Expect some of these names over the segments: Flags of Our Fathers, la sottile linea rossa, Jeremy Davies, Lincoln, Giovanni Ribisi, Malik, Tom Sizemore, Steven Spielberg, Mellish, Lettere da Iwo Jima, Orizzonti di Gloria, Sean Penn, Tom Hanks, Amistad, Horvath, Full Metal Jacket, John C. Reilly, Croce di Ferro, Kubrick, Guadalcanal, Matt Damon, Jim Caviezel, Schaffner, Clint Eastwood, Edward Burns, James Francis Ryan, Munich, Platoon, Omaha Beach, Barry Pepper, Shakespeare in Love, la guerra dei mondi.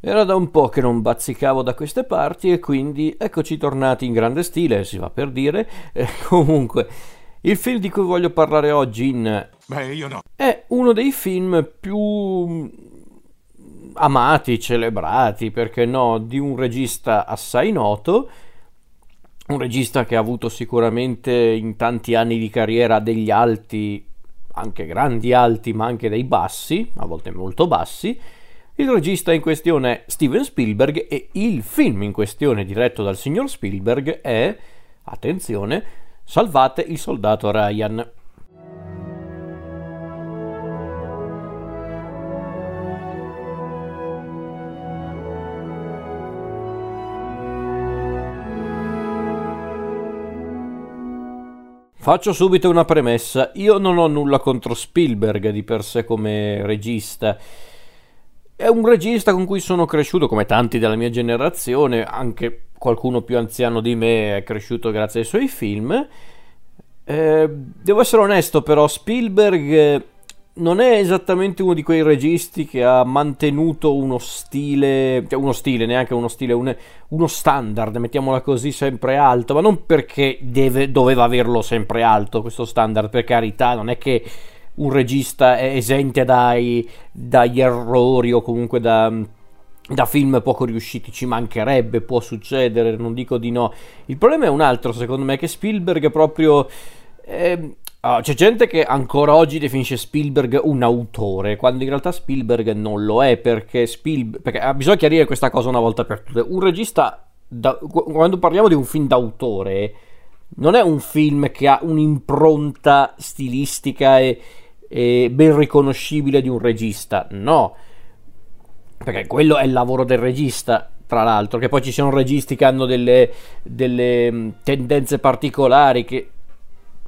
Era da un po' che non bazzicavo da queste parti e quindi eccoci tornati in grande stile, si va per dire. Comunque, il film di cui voglio parlare oggi è uno dei film più amati, celebrati, perché no, di un regista assai noto, un regista che ha avuto sicuramente in tanti anni di carriera degli alti, anche grandi alti, ma anche dei bassi, a volte molto bassi. Il regista in questione è Steven Spielberg e il film in questione diretto dal signor Spielberg è, attenzione, Salvate il soldato Ryan. Faccio subito una premessa, io non ho nulla contro Spielberg di per sé come regista, è un regista con cui sono cresciuto come tanti della mia generazione, anche qualcuno più anziano di me è cresciuto grazie ai suoi film. Devo essere onesto però, Spielberg non è esattamente uno di quei registi che ha mantenuto uno standard, mettiamola così, sempre alto, ma non perché doveva averlo sempre alto questo standard, per carità, non è che un regista è esente dagli errori o comunque da film poco riusciti, ci mancherebbe, può succedere, non dico di no. Il problema è un altro, secondo me, che Spielberg proprio... c'è gente che ancora oggi definisce Spielberg un autore, quando in realtà Spielberg non lo è, perché bisogna chiarire questa cosa una volta per tutte. Un regista, quando parliamo di un film d'autore, non è un film che ha un'impronta stilistica e ben riconoscibile di un regista, no, perché quello è il lavoro del regista. Tra l'altro, che poi ci sono registi che hanno delle tendenze particolari che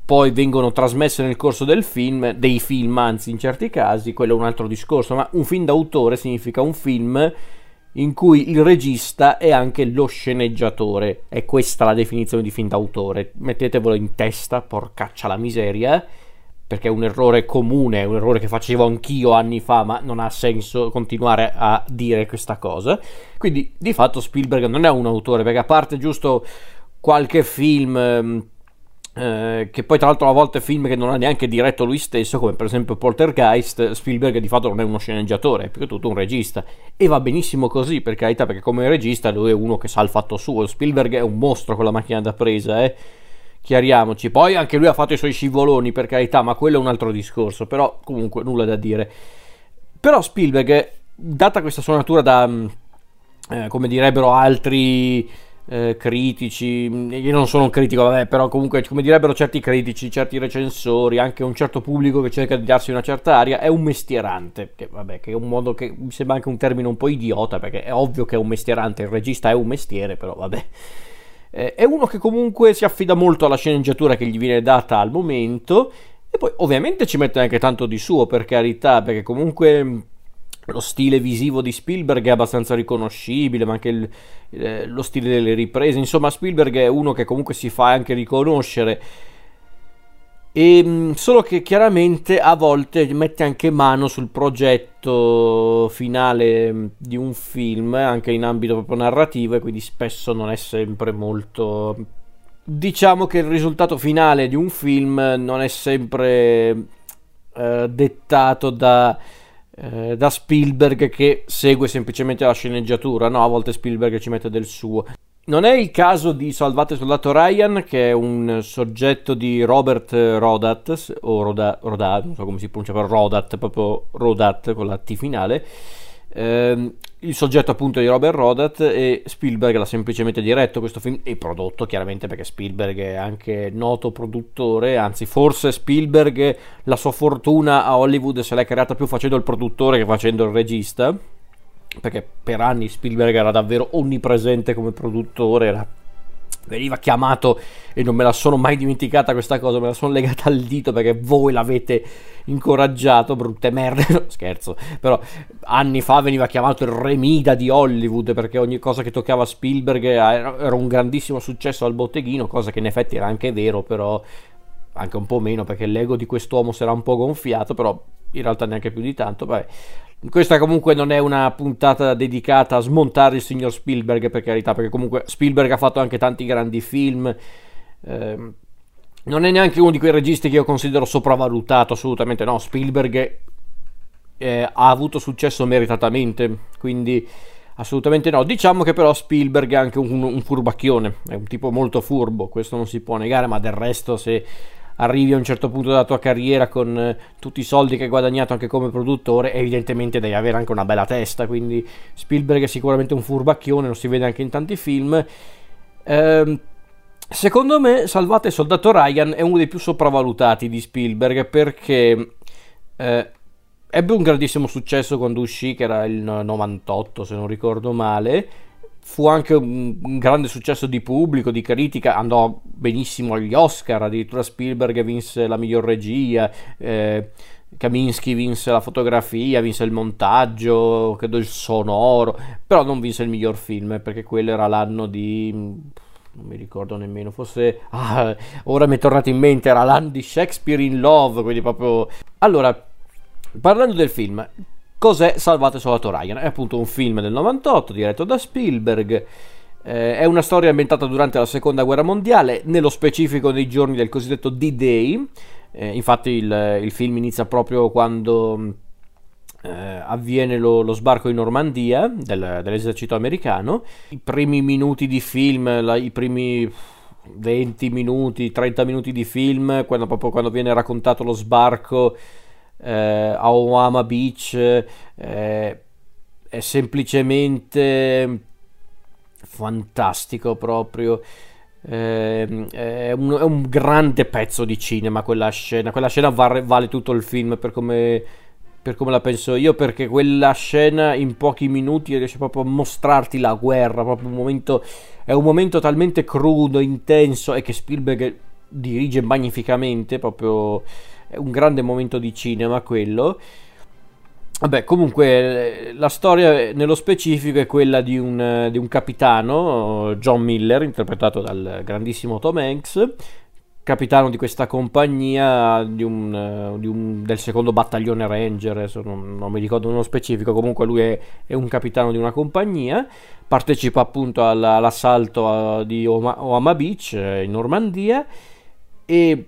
poi vengono trasmesse nel corso dei film, anzi in certi casi, quello è un altro discorso, ma un film d'autore significa un film in cui il regista è anche lo sceneggiatore, è questa la definizione di film d'autore, mettetevelo in testa, porcaccia la miseria, perché è un errore comune, è un errore che facevo anch'io anni fa, ma non ha senso continuare a dire questa cosa. Quindi di fatto Spielberg non è un autore, perché a parte giusto qualche film... che poi tra l'altro a volte film che non ha neanche diretto lui stesso, come per esempio Poltergeist, Spielberg di fatto non è uno sceneggiatore, è più che tutto un regista, e va benissimo così, per carità, perché come regista lui è uno che sa il fatto suo. Spielberg è un mostro con la macchina da presa, chiariamoci, poi anche lui ha fatto i suoi scivoloni, per carità, ma quello è un altro discorso, però comunque nulla da dire. Però Spielberg, data questa sua natura da come direbbero altri critici, io non sono un critico, però comunque come direbbero certi critici, certi recensori, anche un certo pubblico che cerca di darsi una certa aria, è un mestierante, che è un modo che mi sembra anche un termine un po' idiota, perché è ovvio che è un mestierante, il regista è un mestiere, però è uno che comunque si affida molto alla sceneggiatura che gli viene data al momento, e poi ovviamente ci mette anche tanto di suo, per carità, perché comunque... lo stile visivo di Spielberg è abbastanza riconoscibile, ma anche lo stile delle riprese, insomma Spielberg è uno che comunque si fa anche riconoscere, e solo che chiaramente a volte mette anche mano sul progetto finale di un film, anche in ambito proprio narrativo, e quindi spesso non è sempre molto... diciamo che il risultato finale di un film non è sempre dettato da Spielberg che segue semplicemente la sceneggiatura, no, a volte Spielberg ci mette del suo. Non è il caso di Salvate il soldato Ryan, che è un soggetto di Robert Rodat o Rodat, non so come si pronuncia, però Rodat, proprio Rodat con la T finale, il soggetto appunto di Robert Rodat, e Spielberg l'ha semplicemente diretto questo film e prodotto, chiaramente, perché Spielberg è anche noto produttore, anzi forse Spielberg la sua fortuna a Hollywood se l'è creata più facendo il produttore che facendo il regista, perché per anni Spielberg era davvero onnipresente come produttore, veniva chiamato, e non me la sono mai dimenticata questa cosa, me la sono legata al dito perché voi l'avete incoraggiato, brutte merde, no, scherzo, però anni fa veniva chiamato il Remida di Hollywood, perché ogni cosa che toccava Spielberg era un grandissimo successo al botteghino, cosa che in effetti era anche vero, però anche un po' meno, perché l'ego di quest'uomo si era un po' gonfiato, però in realtà neanche più di tanto. Questa comunque non è una puntata dedicata a smontare il signor Spielberg, per carità, perché comunque Spielberg ha fatto anche tanti grandi film, non è neanche uno di quei registi che io considero sopravvalutato, assolutamente no. Spielberg ha avuto successo meritatamente, quindi assolutamente no. Diciamo che però Spielberg è anche un furbacchione, è un tipo molto furbo, questo non si può negare, ma del resto se arrivi a un certo punto della tua carriera con tutti i soldi che hai guadagnato anche come produttore, evidentemente devi avere anche una bella testa, quindi Spielberg è sicuramente un furbacchione, lo si vede anche in tanti film. Secondo me Salvate il soldato Ryan è uno dei più sopravvalutati di Spielberg, perché ebbe un grandissimo successo quando uscì, che era il 98 se non ricordo male, fu anche un grande successo di pubblico, di critica, andò benissimo agli Oscar, addirittura Spielberg vinse la miglior regia, Kaminski vinse la fotografia, vinse il montaggio, credo il sonoro, però non vinse il miglior film, perché quello era l'anno di... non mi ricordo nemmeno, forse... ah, ora mi è tornato in mente, era l'anno di Shakespeare in Love, quindi proprio... Allora, parlando del film... cos'è Salvate il soldato Ryan? È appunto un film del 98 diretto da Spielberg, è una storia ambientata durante la seconda guerra mondiale, nello specifico nei giorni del cosiddetto D-Day, infatti il film inizia proprio quando avviene lo sbarco in Normandia dell'esercito americano. I primi minuti di film, i primi 20 minuti, 30 minuti di film, proprio quando viene raccontato lo sbarco a Omaha Beach, è semplicemente fantastico proprio, è un grande pezzo di cinema quella scena vale tutto il film per come la penso io, perché quella scena in pochi minuti riesce proprio a mostrarti la guerra, proprio è un momento talmente crudo, intenso, e che Spielberg dirige magnificamente, proprio è un grande momento di cinema quello. Vabbè, comunque la storia nello specifico è quella di un capitano, John Miller, interpretato dal grandissimo Tom Hanks, capitano di questa compagnia del secondo battaglione Ranger, adesso non mi ricordo nello specifico, comunque lui è un capitano di una compagnia, partecipa appunto all'assalto di Omaha Beach in Normandia, e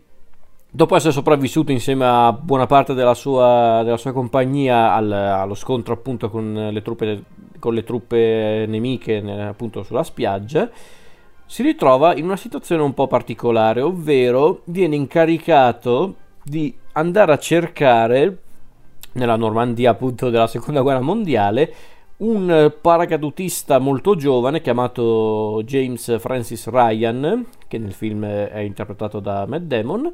dopo essere sopravvissuto insieme a buona parte della sua compagnia allo scontro appunto con le truppe nemiche appunto sulla spiaggia, si ritrova in una situazione un po' particolare, ovvero viene incaricato di andare a cercare nella Normandia appunto della seconda guerra mondiale un paracadutista molto giovane chiamato James Francis Ryan, che nel film è interpretato da Matt Damon,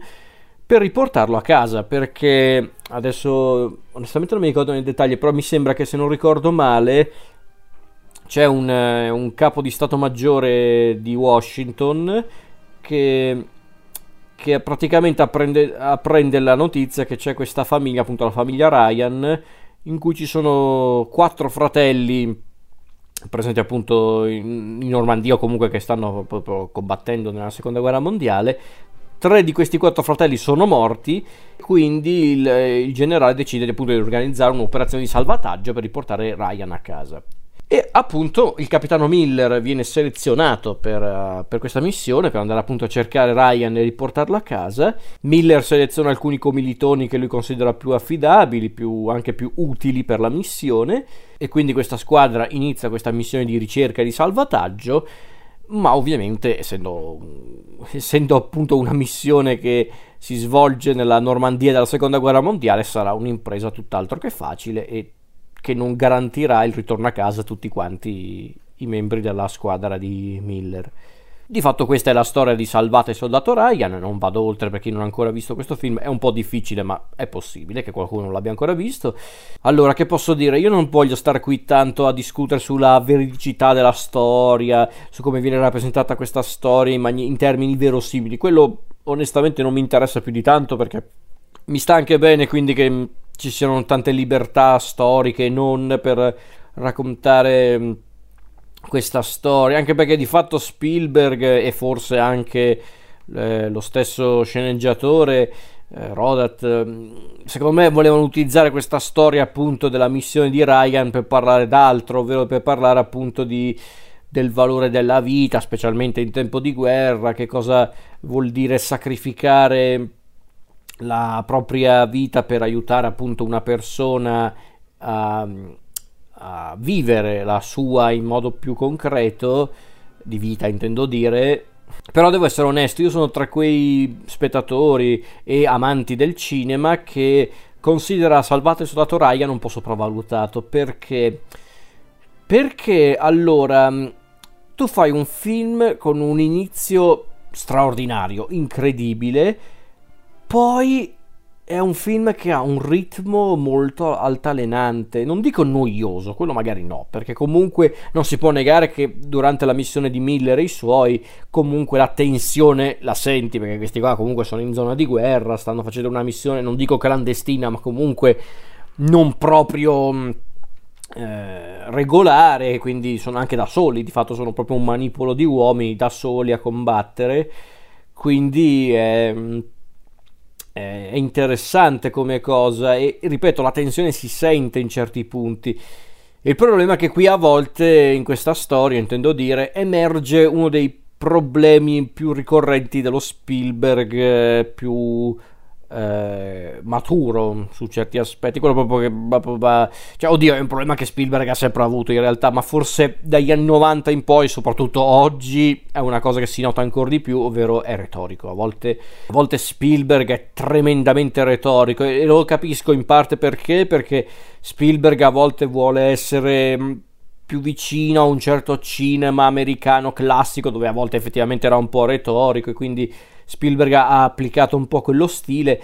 per riportarlo a casa, perché adesso onestamente non mi ricordo nei dettagli, però mi sembra che, se non ricordo male, c'è un capo di stato maggiore di Washington che praticamente apprende la notizia che c'è questa famiglia, appunto la famiglia Ryan, in cui ci sono 4 fratelli presenti appunto in Normandia, o comunque che stanno proprio combattendo nella seconda guerra mondiale. 3 di questi 4 fratelli sono morti, quindi il generale decide appunto di organizzare un'operazione di salvataggio per riportare Ryan a casa. E appunto il capitano Miller viene selezionato per questa missione, per andare appunto a cercare Ryan e riportarlo a casa. Miller seleziona alcuni commilitoni che lui considera più affidabili, anche più utili per la missione, e quindi questa squadra inizia questa missione di ricerca e di salvataggio. Ma ovviamente, essendo appunto una missione che si svolge nella Normandia della seconda guerra mondiale, sarà un'impresa tutt'altro che facile e che non garantirà il ritorno a casa a tutti quanti i membri della squadra di Miller. Di fatto questa è la storia di Salvate il soldato Ryan, non vado oltre per chi non ha ancora visto questo film, è un po' difficile ma è possibile che qualcuno non l'abbia ancora visto. Allora, che posso dire? Io non voglio stare qui tanto a discutere sulla veridicità della storia, su come viene rappresentata questa storia in termini verosimili, quello onestamente non mi interessa più di tanto, perché mi sta anche bene quindi che ci siano tante libertà storiche non per raccontare questa storia, anche perché di fatto Spielberg e forse anche lo stesso sceneggiatore Rodat, secondo me volevano utilizzare questa storia appunto della missione di Ryan per parlare d'altro, ovvero per parlare appunto del valore della vita, specialmente in tempo di guerra, che cosa vuol dire sacrificare la propria vita per aiutare appunto una persona a vivere la sua in modo più concreto, di vita intendo dire. Però devo essere onesto, io sono tra quei spettatori e amanti del cinema che considera Salvate il soldato Ryan un po' sopravvalutato, perché allora tu fai un film con un inizio straordinario, incredibile, poi è un film che ha un ritmo molto altalenante, non dico noioso, quello magari no, perché comunque non si può negare che durante la missione di Miller e i suoi comunque la tensione la senti, perché questi qua comunque sono in zona di guerra, stanno facendo una missione, non dico clandestina, ma comunque non proprio regolare, quindi sono anche da soli, di fatto sono proprio un manipolo di uomini da soli a combattere, quindi è interessante come cosa e, ripeto, la tensione si sente in certi punti. Il problema è che qui a volte in questa storia, intendo dire, emerge uno dei problemi più ricorrenti dello Spielberg più maturo su certi aspetti, quello proprio che, cioè, oddio, è un problema che Spielberg ha sempre avuto in realtà, ma forse dagli anni 90 in poi, soprattutto oggi, è una cosa che si nota ancora di più, ovvero è retorico. A volte Spielberg è tremendamente retorico e lo capisco in parte perché Spielberg a volte vuole essere più vicino a un certo cinema americano classico, dove a volte effettivamente era un po' retorico, e quindi Spielberg ha applicato un po' quello stile,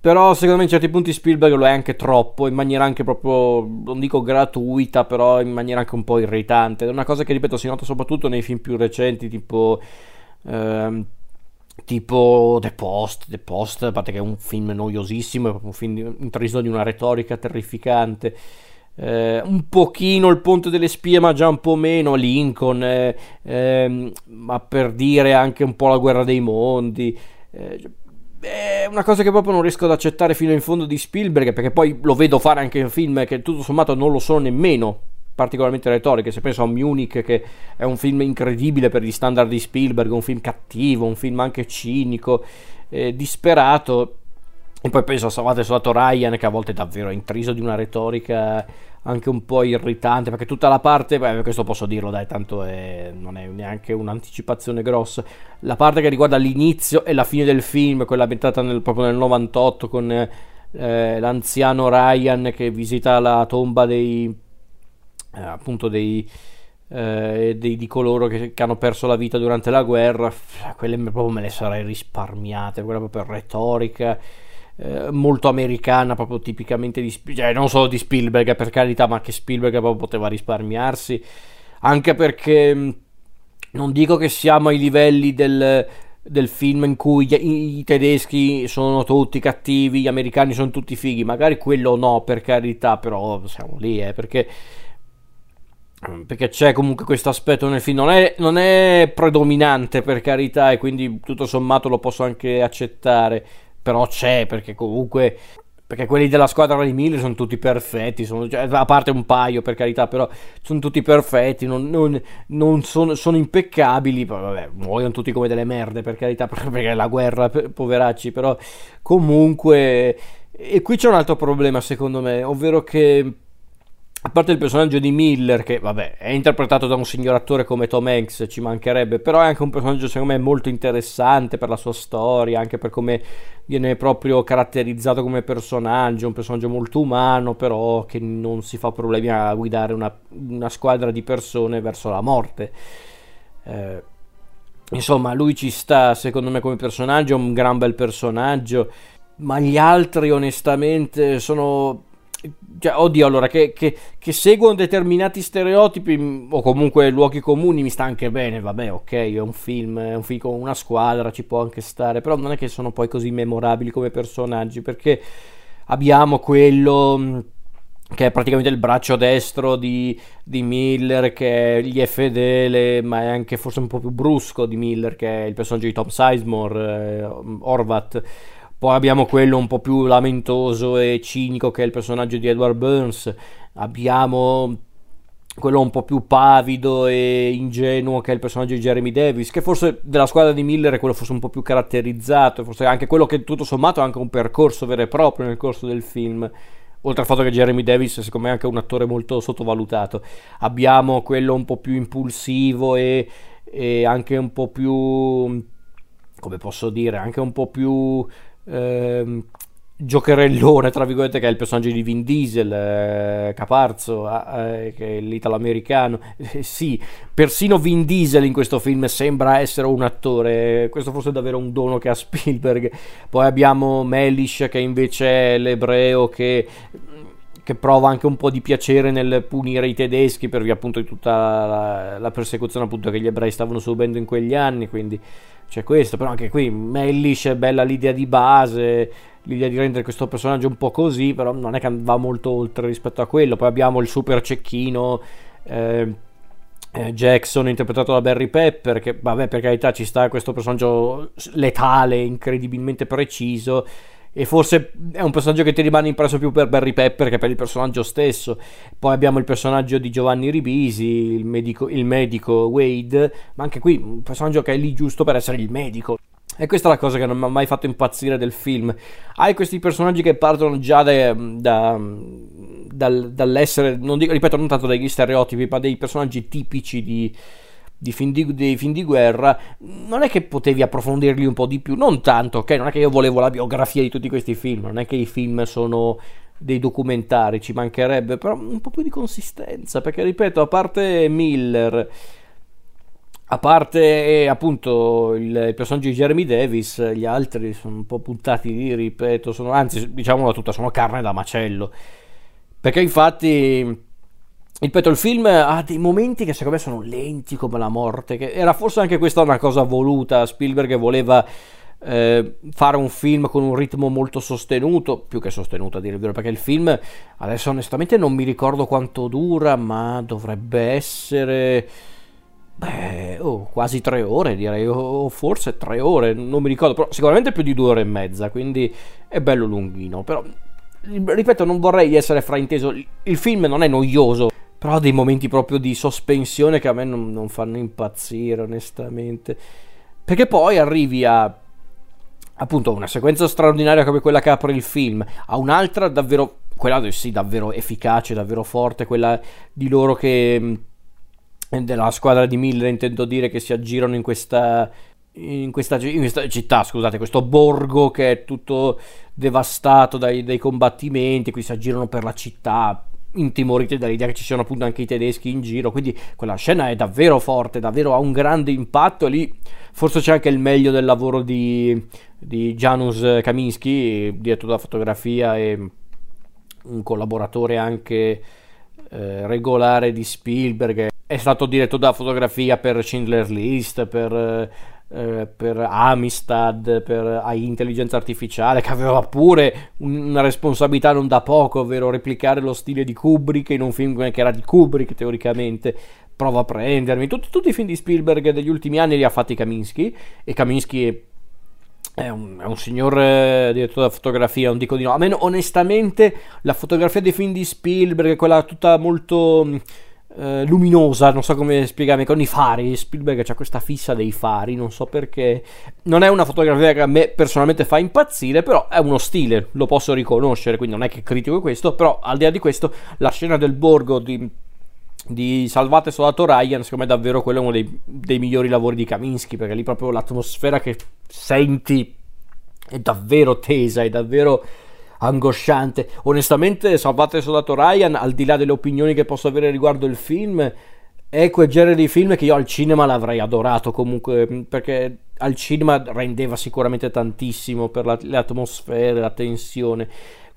però secondo me in certi punti Spielberg lo è anche troppo, in maniera anche proprio, non dico gratuita, però in maniera anche un po' irritante. È una cosa che, ripeto, si nota soprattutto nei film più recenti, tipo The Post, a parte che è un film noiosissimo, è proprio un film intriso di una retorica terrificante. Un pochino il Ponte delle Spie, ma già un po' meno, Lincoln, ma per dire anche un po' la Guerra dei Mondi, è una cosa che proprio non riesco ad accettare fino in fondo di Spielberg, perché poi lo vedo fare anche in film che tutto sommato non lo sono nemmeno particolarmente retoriche. Se penso a Munich, che è un film incredibile per gli standard di Spielberg, un film cattivo, un film anche cinico, disperato. E poi penso a Salvate il soldato Ryan, che a volte è davvero intriso di una retorica anche un po' irritante, perché tutta la parte, questo posso dirlo dai, tanto non è neanche un'anticipazione grossa, la parte che riguarda l'inizio e la fine del film, quella ambientata proprio nel 98 con l'anziano Ryan che visita la tomba di coloro che hanno perso la vita durante la guerra, quelle proprio me le sarei risparmiate, quella proprio retorica, molto americana, proprio tipicamente non solo di Spielberg, per carità, ma che Spielberg proprio poteva risparmiarsi, anche perché non dico che siamo ai livelli del film in cui i tedeschi sono tutti cattivi, gli americani sono tutti fighi, magari quello no, per carità, però siamo lì, perché c'è comunque questo aspetto nel film, non è predominante, per carità, e quindi tutto sommato lo posso anche accettare, però c'è, perché quelli della squadra di Miller sono tutti perfetti, a parte un paio, per carità, però sono tutti perfetti, non sono impeccabili, vabbè, muoiono tutti come delle merde, per carità, perché la guerra, poveracci, però comunque. E qui c'è un altro problema secondo me, ovvero che, a parte il personaggio di Miller, che vabbè è interpretato da un signor attore come Tom Hanks, ci mancherebbe, però è anche un personaggio secondo me molto interessante per la sua storia, anche per come viene proprio caratterizzato come personaggio, un personaggio molto umano, però che non si fa problemi a guidare una squadra di persone verso la morte. Insomma, lui ci sta secondo me come personaggio, è un gran bel personaggio, ma gli altri onestamente sono, cioè, oddio, allora che seguono determinati stereotipi o comunque luoghi comuni mi sta anche bene, vabbè, ok, è un film con una squadra, ci può anche stare, però non è che sono poi così memorabili come personaggi, perché abbiamo quello che è praticamente il braccio destro di Miller, che gli è fedele, ma è anche forse un po' più brusco di Miller, che è il personaggio di Tom Sizemore, Horvath. Poi abbiamo quello un po' più lamentoso e cinico, che è il personaggio di Edward Burns. Abbiamo quello un po' più pavido e ingenuo, che è il personaggio di Jeremy Davies, che forse della squadra di Miller è quello forse un po' più caratterizzato, forse anche quello che tutto sommato ha anche un percorso vero e proprio nel corso del film, oltre al fatto che Jeremy Davies secondo me è anche un attore molto sottovalutato. Abbiamo quello un po' più impulsivo e anche un po' più, come posso dire, anche un po' più giocherellone, tra virgolette, che è il personaggio di Vin Diesel, Caparzo, che è l'italo-americano. Sì, persino Vin Diesel in questo film sembra essere un attore. Questo forse è davvero un dono che ha Spielberg. Poi abbiamo Mellish, che invece è l'ebreo che prova anche un po' di piacere nel punire i tedeschi, per via appunto di tutta la persecuzione appunto che gli ebrei stavano subendo in quegli anni, quindi c'è questo. Però anche qui Mellish è bella l'idea di base, l'idea di rendere questo personaggio un po' così, però non è che va molto oltre rispetto a quello. Poi abbiamo il super cecchino Jackson, interpretato da Barry Pepper, che vabbè, per carità, ci sta, questo personaggio letale, incredibilmente preciso, e forse è un personaggio che ti rimane impresso più per Barry Pepper che per il personaggio stesso. Poi abbiamo il personaggio di Giovanni Ribisi, il medico Wade, ma anche qui un personaggio che è lì giusto per essere il medico. E questa è la cosa che non mi ha mai fatto impazzire del film. Hai questi personaggi che partono già dall'essere, non dico, ripeto, non tanto dagli stereotipi, ma dei personaggi tipici dei film di guerra. Non è che potevi approfondirli un po' di più, non tanto, ok? Non è che io volevo la biografia di tutti questi film, non è che i film sono dei documentari, ci mancherebbe, però un po' più di consistenza, perché ripeto, a parte Miller, a parte appunto il personaggio di Jeremy Davies, gli altri sono un po' puntati lì, ripeto, sono, anzi, diciamola tutta, sono carne da macello. Perché infatti, ripeto, il film ha dei momenti che secondo me sono lenti come la morte, che era forse anche questa una cosa voluta. Spielberg voleva fare un film con un ritmo molto sostenuto, più che sostenuto a dire il vero, perché il film, adesso onestamente non mi ricordo quanto dura, ma dovrebbe essere quasi 3 ore, direi, o forse 3 ore, non mi ricordo, però sicuramente più di 2 ore e mezza, quindi è bello lunghino. Però, ripeto, non vorrei essere frainteso, il film non è noioso, però ha dei momenti proprio di sospensione che a me non fanno impazzire, onestamente, perché poi arrivi a, appunto, una sequenza straordinaria come quella che apre il film, a un'altra davvero, quella sì, davvero efficace, davvero forte, quella di loro che, della squadra di Miller intendo dire, che si aggirano in questa città, scusate, questo borgo che è tutto devastato dai combattimenti, qui si aggirano per la città intimoriti dall'idea che ci siano appunto anche i tedeschi in giro, quindi quella scena è davvero forte, davvero ha un grande impatto, e lì forse c'è anche il meglio del lavoro di Janusz Kaminski, direttore della fotografia e un collaboratore anche regolare di Spielberg. È stato direttore della fotografia per Schindler's List, per Amistad, per Intelligenza Artificiale, che aveva pure una responsabilità non da poco, ovvero replicare lo stile di Kubrick in un film che era di Kubrick teoricamente. Prova a prendermi tutti i film di Spielberg degli ultimi anni li ha fatti Kaminski, e Kaminski è un signor direttore della fotografia, non dico di no. A me onestamente la fotografia dei film di Spielberg, quella tutta molto luminosa, non so come spiegarmi, con i fari. Spielberg c'ha questa fissa dei fari, non so perché. Non è una fotografia che a me personalmente fa impazzire, però è uno stile, lo posso riconoscere, quindi non è che critico questo. Però al di là di questo, la scena del borgo di Salvate il soldato Ryan, secondo me davvero quello è uno dei migliori lavori di Kaminski, perché lì proprio l'atmosfera che senti è davvero tesa, è davvero angosciante. Onestamente Salvate il soldato Ryan, al di là delle opinioni che posso avere riguardo il film, è quel genere di film che io al cinema l'avrei adorato comunque, perché al cinema rendeva sicuramente tantissimo per le atmosfere, la tensione.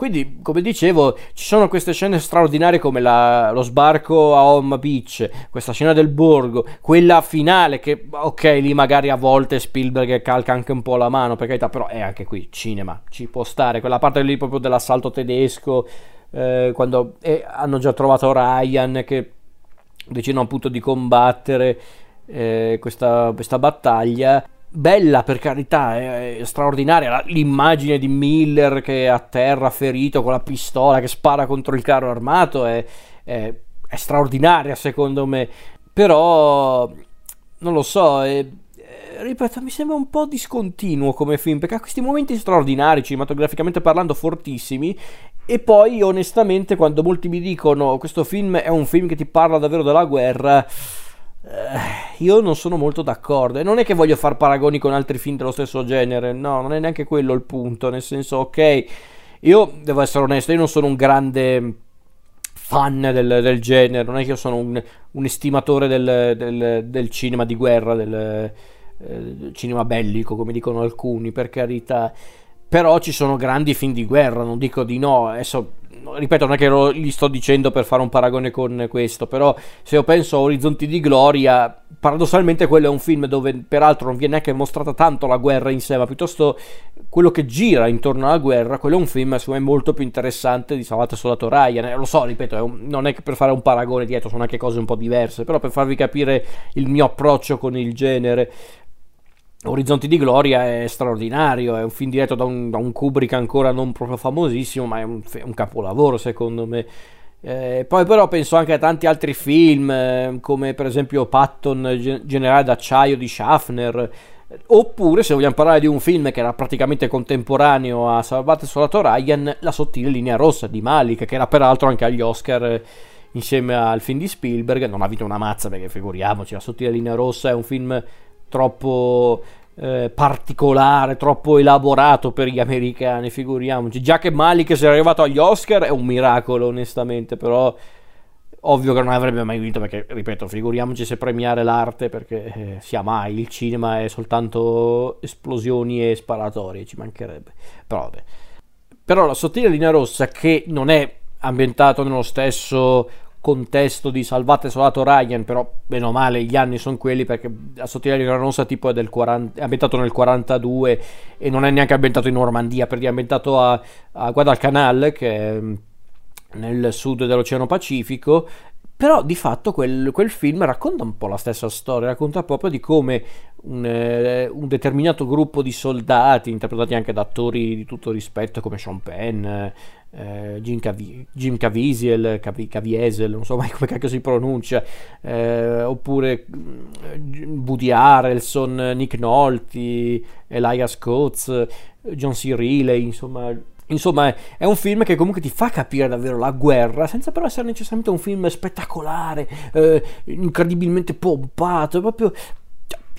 Quindi, come dicevo, ci sono queste scene straordinarie come lo sbarco a Home Beach, questa scena del borgo, quella finale che, ok, lì magari a volte Spielberg calca anche un po' la mano, per carità, però è anche qui cinema, ci può stare, quella parte lì proprio dell'assalto tedesco, quando hanno già trovato Ryan che decidono appunto di combattere questa battaglia. Bella, per carità, è straordinaria l'immagine di Miller che è a terra ferito con la pistola che spara contro il carro armato, è straordinaria secondo me, però non lo so, ripeto, mi sembra un po' discontinuo come film, perché ha questi momenti straordinari cinematograficamente parlando, fortissimi, e poi onestamente quando molti mi dicono questo film è un film che ti parla davvero della guerra, io non sono molto d'accordo, e non è che voglio far paragoni con altri film dello stesso genere, no, non è neanche quello il punto, nel senso, ok, io devo essere onesto, io non sono un grande fan del genere, non è che io sono un estimatore del cinema di guerra, del cinema bellico come dicono alcuni, per carità, però ci sono grandi film di guerra, non dico di no, adesso ripeto, non è che li sto dicendo per fare un paragone con questo, però se io penso a Orizzonti di Gloria, paradossalmente quello è un film dove peraltro non viene neanche mostrata tanto la guerra in sé, ma piuttosto quello che gira intorno alla guerra. Quello è un film secondo me molto più interessante di Salvate il soldato Ryan, lo so, ripeto, non è che per fare un paragone dietro, sono anche cose un po' diverse, però per farvi capire il mio approccio con il genere. Orizzonti di Gloria è straordinario, è un film diretto da un Kubrick ancora non proprio famosissimo, ma è un capolavoro secondo me. Poi però penso anche a tanti altri film, come per esempio Patton, Generale d'acciaio di Schaffner, oppure se vogliamo parlare di un film che era praticamente contemporaneo a Salvate il soldato Ryan, La sottile linea rossa di Malik, che era peraltro anche agli Oscar insieme al film di Spielberg. Non ha vinto una mazza, perché figuriamoci, La sottile linea rossa è un film troppo particolare, troppo elaborato per gli americani, figuriamoci. Già che Malik sia arrivato agli Oscar è un miracolo onestamente, però ovvio che non avrebbe mai vinto, perché ripeto, figuriamoci se premiare l'arte, perché sia mai, il cinema è soltanto esplosioni e sparatorie, ci mancherebbe, però vabbè. Però La sottile linea rossa, che non è ambientato nello stesso contesto di Salvate il soldato Ryan, però bene o male gli anni sono quelli, perché La sottile linea rossa tipo è ambientato nel 42 e non è neanche ambientato in Normandia, perché è ambientato a Guadalcanal, che è nel sud dell'Oceano Pacifico. Però di fatto quel film racconta un po' la stessa storia, racconta proprio di come un determinato gruppo di soldati, interpretati anche da attori di tutto rispetto come Sean Penn, Jim Caviezel, non so mai come cacchio si pronuncia, oppure Woody Harrelson, Nick Nolte, Elijah Scott, John C. Reilly, insomma è un film che comunque ti fa capire davvero la guerra, senza però essere necessariamente un film spettacolare, incredibilmente pompato. È proprio,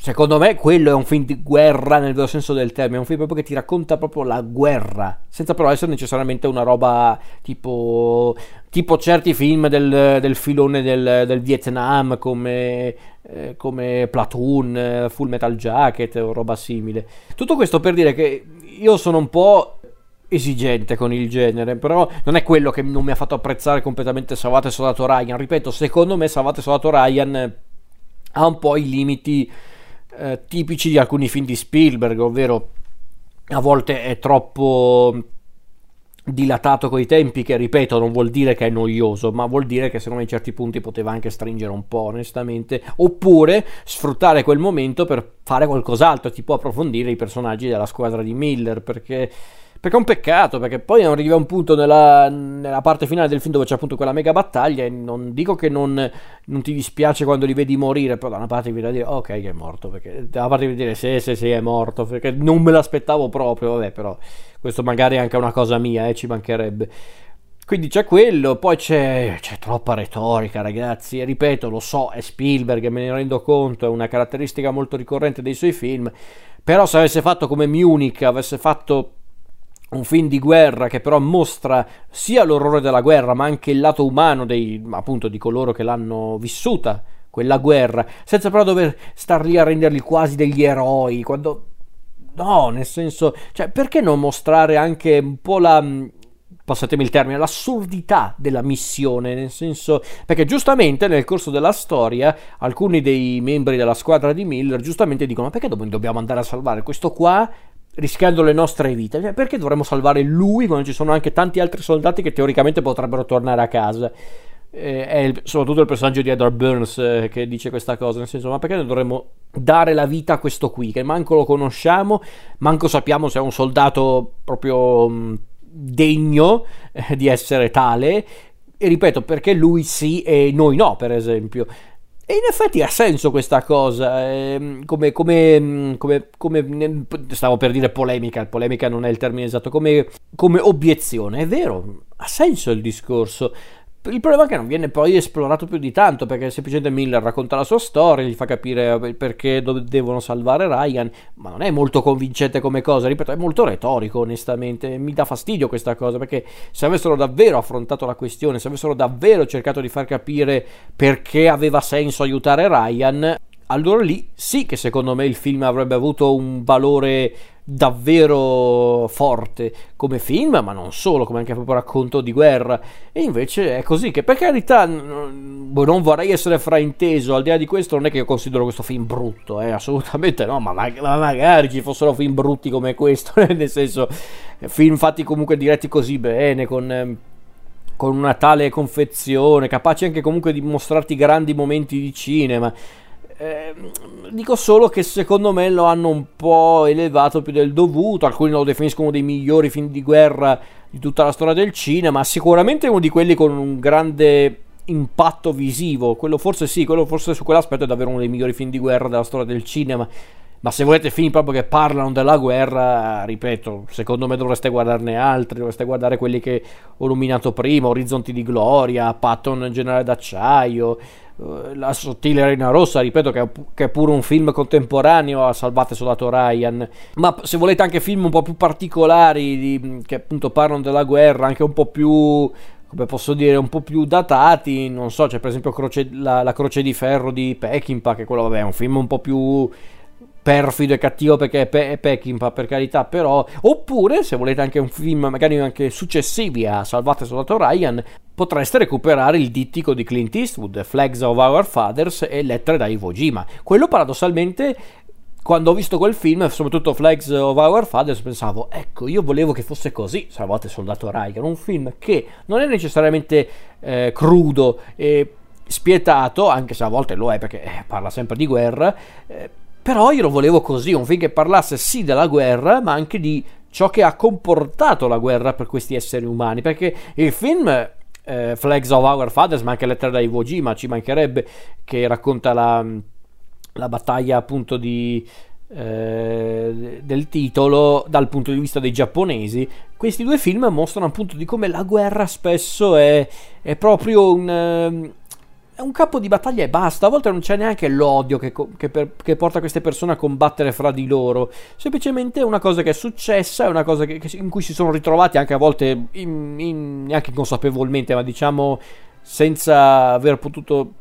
secondo me, quello è un film di guerra nel vero senso del termine, è un film proprio che ti racconta proprio la guerra, senza però essere necessariamente una roba tipo certi film del filone del Vietnam, come Platoon, Full Metal Jacket o roba simile. Tutto questo per dire che io sono un po' esigente con il genere, però non è quello che non mi ha fatto apprezzare completamente Salvate il soldato Ryan. Ripeto, secondo me Salvate il soldato Ryan ha un po' i limiti tipici di alcuni film di Spielberg, ovvero a volte è troppo dilatato coi tempi, che ripeto non vuol dire che è noioso, ma vuol dire che secondo me in certi punti poteva anche stringere un po' onestamente, oppure sfruttare quel momento per fare qualcos'altro, tipo approfondire i personaggi della squadra di Miller, perché è un peccato, perché poi arriva un punto nella parte finale del film dove c'è appunto quella mega battaglia, e non dico che non ti dispiace quando li vedi morire, però da una parte vi da dire ok che è morto, perché da una parte vi dire sì è morto, perché non me l'aspettavo proprio, vabbè, però questo magari è anche una cosa mia, ci mancherebbe. Quindi c'è quello, poi c'è troppa retorica, ragazzi, e ripeto, lo so, è Spielberg, me ne rendo conto, è una caratteristica molto ricorrente dei suoi film, però se avesse fatto come Munich, avesse fatto un film di guerra che però mostra sia l'orrore della guerra, ma anche il lato umano appunto di coloro che l'hanno vissuta quella guerra, senza però dover star lì a renderli quasi degli eroi, quando no, nel senso, cioè, perché non mostrare anche un po' la, passatemi il termine, l'assurdità della missione, nel senso, perché giustamente nel corso della storia alcuni dei membri della squadra di Miller giustamente dicono: ma perché dobbiamo andare a salvare questo qua rischiando le nostre vite, perché dovremmo salvare lui quando ci sono anche tanti altri soldati che teoricamente potrebbero tornare a casa? Soprattutto il personaggio di Edward Burns che dice questa cosa, nel senso, ma perché noi dovremmo dare la vita a questo qui che manco lo conosciamo, manco sappiamo se è un soldato proprio degno di essere tale, e ripeto, perché lui sì e noi no, per esempio. E in effetti ha senso questa cosa, come stavo per dire polemica non è il termine esatto, come obiezione, è vero, ha senso il discorso. Il problema è che non viene poi esplorato più di tanto, perché semplicemente Miller racconta la sua storia, gli fa capire perché devono salvare Ryan, ma non è molto convincente come cosa, ripeto, è molto retorico onestamente, mi dà fastidio questa cosa, perché se avessero davvero affrontato la questione, se avessero davvero cercato di far capire perché aveva senso aiutare Ryan, allora lì sì che secondo me il film avrebbe avuto un valore davvero forte come film, ma non solo, come anche proprio racconto di guerra. E invece è così, che per carità non vorrei essere frainteso, al di là di questo non è che io considero questo film brutto, assolutamente no, ma magari ci fossero film brutti come questo, nel senso, film fatti comunque diretti così bene, con una tale confezione, capaci anche comunque di mostrarti grandi momenti di cinema. Dico solo che secondo me lo hanno un po' elevato più del dovuto, alcuni lo definiscono uno dei migliori film di guerra di tutta la storia del cinema, sicuramente uno di quelli con un grande impatto visivo, quello forse sì, quello forse su quell'aspetto è davvero uno dei migliori film di guerra della storia del cinema, ma se volete film proprio che parlano della guerra, ripeto, secondo me dovreste guardarne altri, dovreste guardare quelli che ho nominato prima, Orizzonti di Gloria, Patton generale d'acciaio, La sottile linea rossa, ripeto che è pure un film contemporaneo a Salvate il soldato Ryan. Ma se volete anche film un po' più particolari che appunto parlano della guerra, anche un po' più, come posso dire, un po' più datati, non so, c'è per esempio la Croce di Ferro di Peckinpah, che quello vabbè è un film un po' più perfido e cattivo perché è Peckinpah, per carità, però, oppure se volete anche un film magari anche successivi a Salvate il soldato Ryan, potreste recuperare il dittico di Clint Eastwood, Flags of Our Fathers e Lettere da Iwo Jima. Quello paradossalmente, quando ho visto quel film, soprattutto Flags of Our Fathers, pensavo, ecco, io volevo che fosse così Salvate il soldato Ryan, un film che non è necessariamente crudo e spietato, anche se a volte lo è perché parla sempre di guerra, però io lo volevo così, un film che parlasse sì della guerra, ma anche di ciò che ha comportato la guerra per questi esseri umani, perché il film Flags of Our Fathers, ma anche Lettere da Iwo Jima, ci mancherebbe, che racconta la battaglia appunto del titolo dal punto di vista dei giapponesi, questi due film mostrano appunto di come la guerra spesso è proprio un campo di battaglia e basta, a volte non c'è neanche l'odio che porta queste persone a combattere fra di loro, semplicemente è una cosa che è successa, è una cosa in cui si sono ritrovati anche a volte neanche inconsapevolmente, ma diciamo senza aver potuto,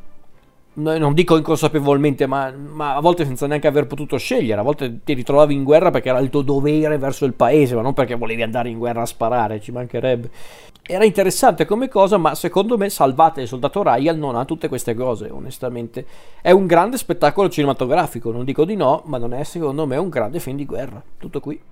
non dico inconsapevolmente, ma a volte senza neanche aver potuto scegliere, a volte ti ritrovavi in guerra perché era il tuo dovere verso il paese, ma non perché volevi andare in guerra a sparare, ci mancherebbe. Era interessante come cosa, ma secondo me Salvate il soldato Ryan non ha tutte queste cose, onestamente. È un grande spettacolo cinematografico, non dico di no, ma non è secondo me un grande film di guerra. Tutto qui.